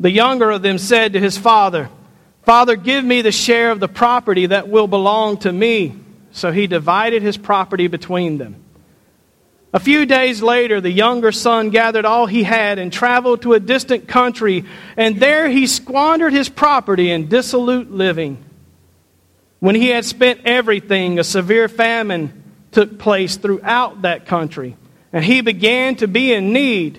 The younger of them said to his father, 'Father, give me the share of the property that will belong to me.' So he divided his property between them. A few days later, the younger son gathered all he had and traveled to a distant country, and there he squandered his property in dissolute living. When he had spent everything, a severe famine took place throughout that country, and he began to be in need.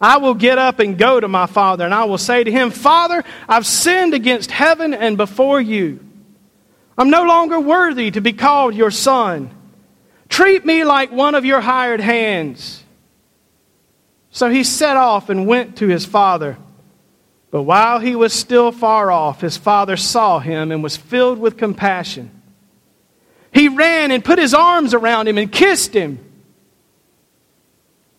I will get up and go to my father, and I will say to him, Father, I've sinned against heaven and before you. I'm no longer worthy to be called your son. Treat me like one of your hired hands.' So he set off and went to his father. But while he was still far off, his father saw him and was filled with compassion. He ran and put his arms around him and kissed him.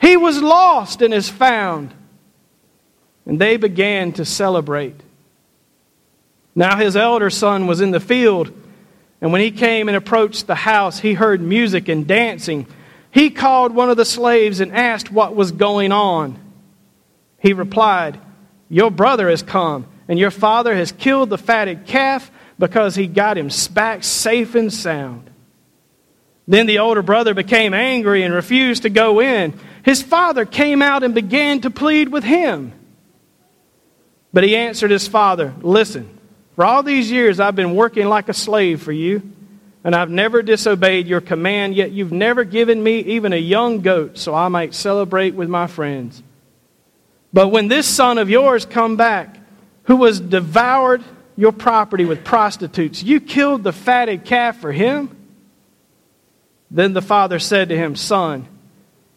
He was lost and is found.' And they began to celebrate. Now his elder son was in the field. And when he came and approached the house, he heard music and dancing. He called one of the slaves and asked what was going on. He replied, 'Your brother has come, and your father has killed the fatted calf because he got him back safe and sound.' Then the older brother became angry and refused to go in. His father came out and began to plead with him. But he answered his father, 'Listen, for all these years I've been working like a slave for you, and I've never disobeyed your command, yet you've never given me even a young goat so I might celebrate with my friends. But when this son of yours come back, who was devoured your property with prostitutes, you killed the fatted calf for him.' Then the father said to him, 'Son,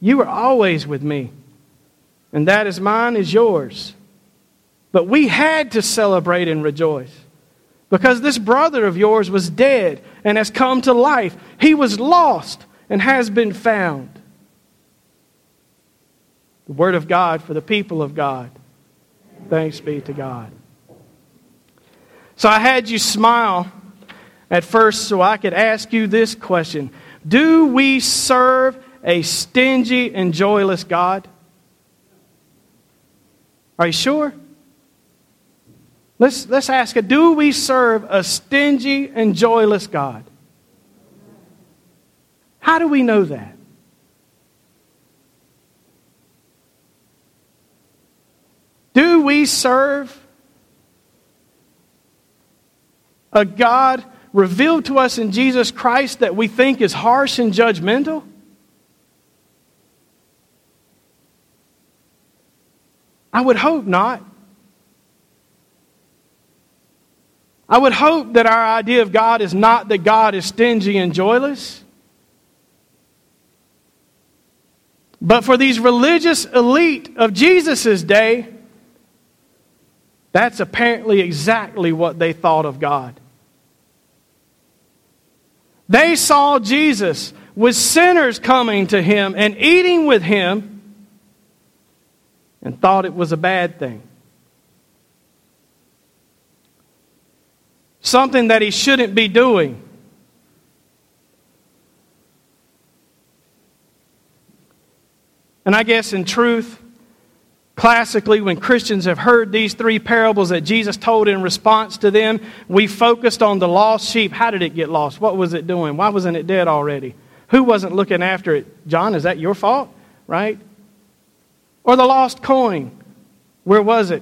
you are always with me, and that is mine is yours. But we had to celebrate and rejoice, because this brother of yours was dead and has come to life. He was lost and has been found.'" The word of God for the people of God. Thanks be to God. So I had you smile at first so I could ask you this question. Do we serve a stingy and joyless God? Are you sure? Let's ask it. Do we serve a stingy and joyless God? How do we know that? Do we serve a God revealed to us in Jesus Christ that we think is harsh and judgmental? I would hope not. I would hope that our idea of God is not that God is stingy and joyless. But for these religious elite of Jesus' day, that's apparently exactly what they thought of God. They saw Jesus with sinners coming to him and eating with him and thought it was a bad thing. Something that he shouldn't be doing. And I guess in truth, classically, when Christians have heard these three parables that Jesus told in response to them, we focused on the lost sheep. How did it get lost? What was it doing? Why wasn't it dead already? Who wasn't looking after it? John, is that your fault? Right? Or the lost coin. Where was it?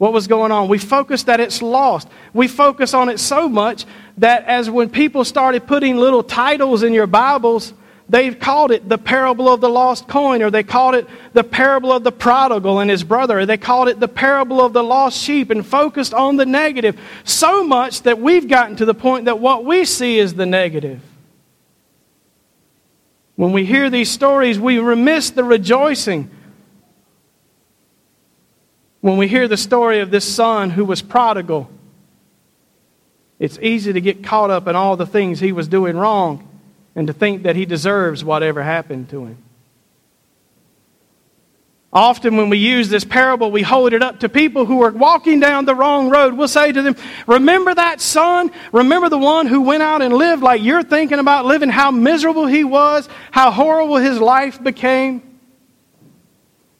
what was going on. We focused that it's lost. We focus on it so much that as when people started putting little titles in your Bibles, they've called it the parable of the lost coin, or they called it the parable of the prodigal and his brother, or they called it the parable of the lost sheep, and focused on the negative so much that we've gotten to the point that what we see is the negative. When we hear these stories, we remiss the rejoicing. When we hear the story of this son who was prodigal, it's easy to get caught up in all the things he was doing wrong and to think that he deserves whatever happened to him. Often when we use this parable, we hold it up to people who are walking down the wrong road. We'll say to them, remember that son? Remember the one who went out and lived like you're thinking about living? How miserable he was, how horrible his life became.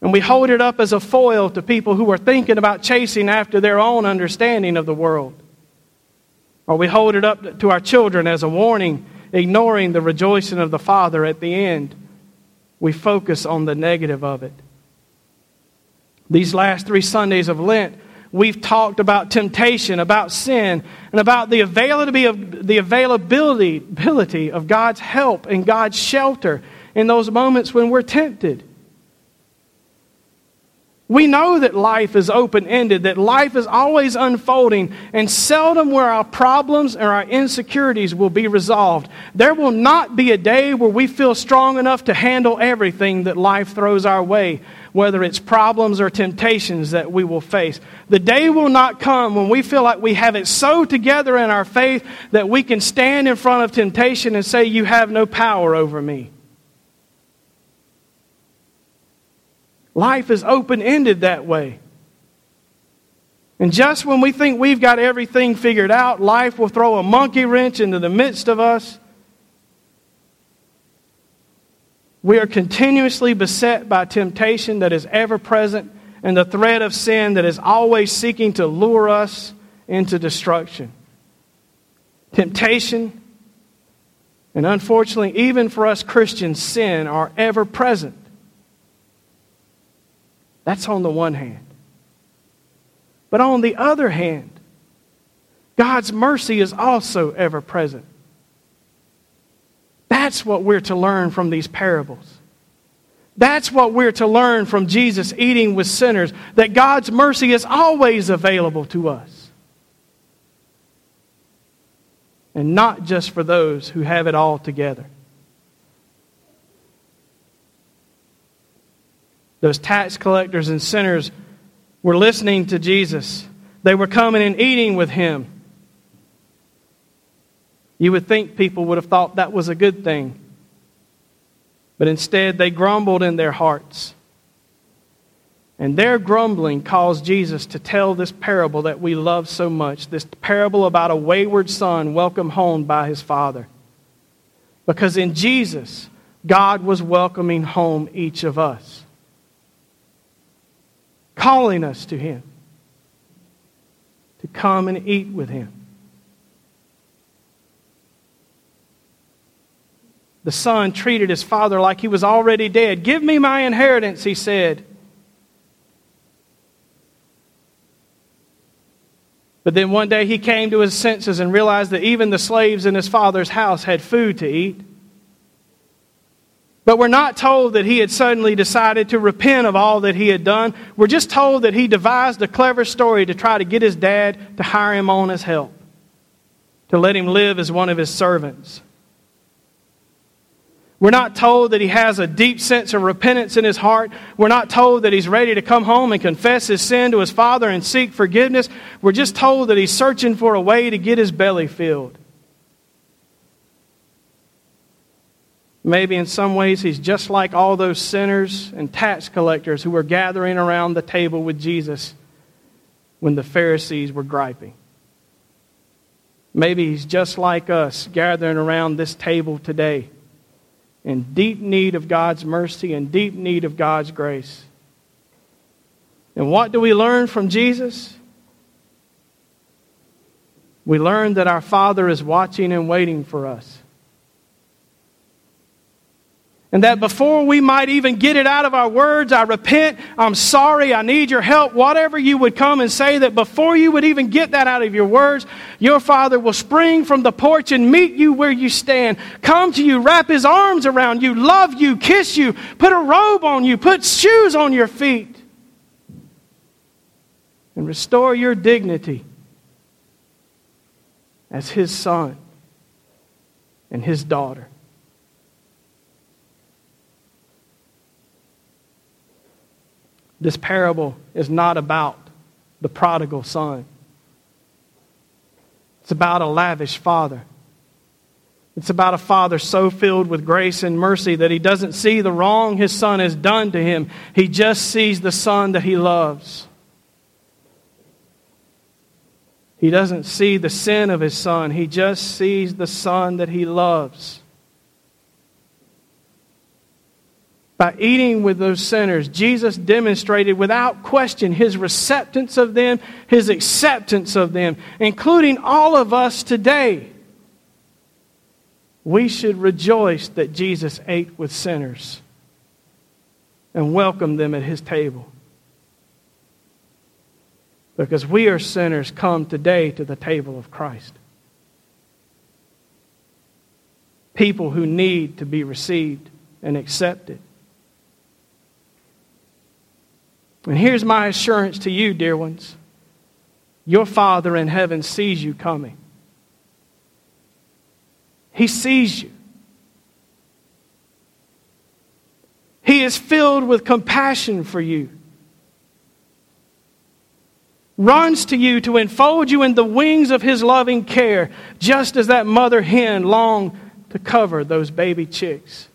And we hold it up as a foil to people who are thinking about chasing after their own understanding of the world. Or we hold it up to our children as a warning, ignoring the rejoicing of the Father at the end. We focus on the negative of it. These last 3 Sundays of Lent, we've talked about temptation, about sin, and about the availability of God's help and God's shelter in those moments when we're tempted. We know that life is open-ended, that life is always unfolding, and seldom where our problems or our insecurities will be resolved. There will not be a day where we feel strong enough to handle everything that life throws our way, whether it's problems or temptations that we will face. The day will not come when we feel like we have it so together in our faith that we can stand in front of temptation and say, "You have no power over me." Life is open-ended that way. And just when we think we've got everything figured out, life will throw a monkey wrench into the midst of us. We are continuously beset by temptation that is ever present and the threat of sin that is always seeking to lure us into destruction. Temptation, and unfortunately even for us Christians, sin, are ever present. That's on the one hand. But on the other hand, God's mercy is also ever present. That's what we're to learn from these parables. That's what we're to learn from Jesus eating with sinners, that God's mercy is always available to us. And not just for those who have it all together. Those tax collectors and sinners were listening to Jesus. They were coming and eating with him. You would think people would have thought that was a good thing. But instead, they grumbled in their hearts. And their grumbling caused Jesus to tell this parable that we love so much, this parable about a wayward son welcomed home by his father. Because in Jesus, God was welcoming home each of us, calling us to him, to come and eat with him. The son treated his father like he was already dead. Give me my inheritance, he said. But then one day he came to his senses and realized that even the slaves in his father's house had food to eat. But we're not told that he had suddenly decided to repent of all that he had done. We're just told that he devised a clever story to try to get his dad to hire him on as help, to let him live as one of his servants. We're not told that he has a deep sense of repentance in his heart. We're not told that he's ready to come home and confess his sin to his father and seek forgiveness. We're just told that he's searching for a way to get his belly filled. Maybe in some ways he's just like all those sinners and tax collectors who were gathering around the table with Jesus when the Pharisees were griping. Maybe he's just like us gathering around this table today in deep need of God's mercy and deep need of God's grace. And what do we learn from Jesus? We learn that our Father is watching and waiting for us. And that before we might even get it out of our words, I repent, I'm sorry, I need your help, whatever you would come and say, that before you would even get that out of your words, your Father will spring from the porch and meet you where you stand, come to you, wrap his arms around you, love you, kiss you, put a robe on you, put shoes on your feet, and restore your dignity as his son and his daughter. This parable is not about the prodigal son. It's about a lavish father. It's about a father so filled with grace and mercy that he doesn't see the wrong his son has done to him. He just sees the son that he loves. He doesn't see the sin of his son. He just sees the son that he loves. By eating with those sinners, Jesus demonstrated without question his receptance of them, his acceptance of them, including all of us today. We should rejoice that Jesus ate with sinners and welcomed them at his table. Because we are sinners come today to the table of Christ. People who need to be received and accepted. And here's my assurance to you, dear ones. Your Father in heaven sees you coming. He sees you. He is filled with compassion for you. Runs to you to enfold you in the wings of his loving care, just as that mother hen longed to cover those baby chicks.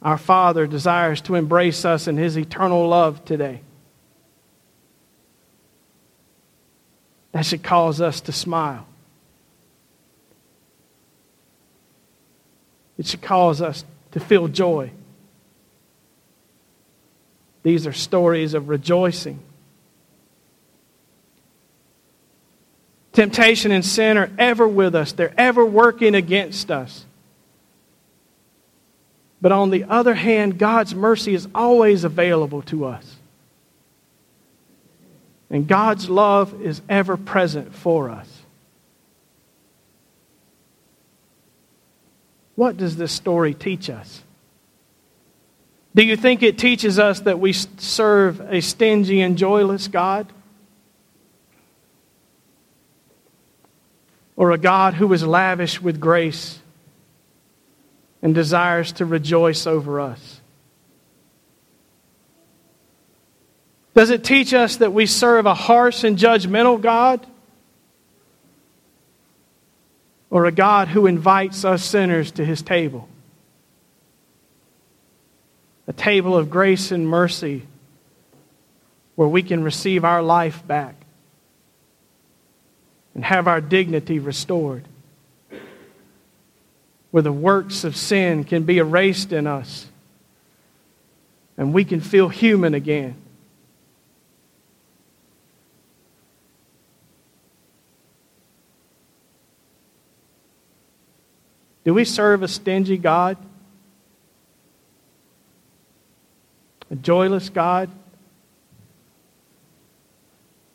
Our Father desires to embrace us in his eternal love today. That should cause us to smile. It should cause us to feel joy. These are stories of rejoicing. Temptation and sin are ever with us. They're ever working against us. But on the other hand, God's mercy is always available to us. And God's love is ever present for us. What does this story teach us? Do you think it teaches us that we serve a stingy and joyless God? Or a God who is lavish with grace and desires to rejoice over us? Does it teach us that we serve a harsh and judgmental God? Or a God who invites us sinners to his table? A table of grace and mercy where we can receive our life back and have our dignity restored. Where the works of sin can be erased in us and we can feel human again. Do we serve a stingy God? A joyless God?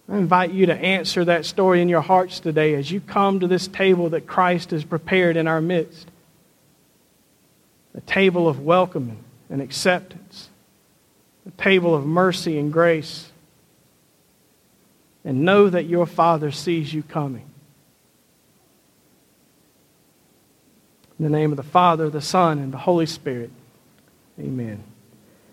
I invite you to answer that story in your hearts today as you come to this table that Christ has prepared in our midst. A table of welcoming and acceptance. A table of mercy and grace. And know that your Father sees you coming. In the name of the Father, the Son, and the Holy Spirit. Amen.